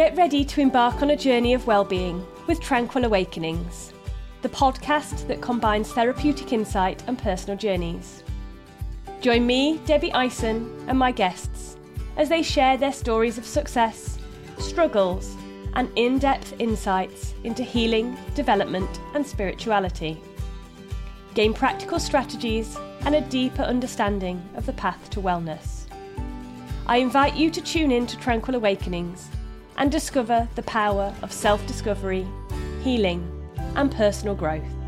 Get ready to embark on a journey of well-being with Tranquil Awakenings, the podcast that combines therapeutic insight and personal journeys. Join me, Debbie Eisen, and my guests as they share their stories of success, struggles, and in-depth insights into healing, development, and spirituality. Gain practical strategies and a deeper understanding of the path to wellness. I invite you to tune in to Tranquil Awakenings and discover the power of self-discovery, healing, and personal growth.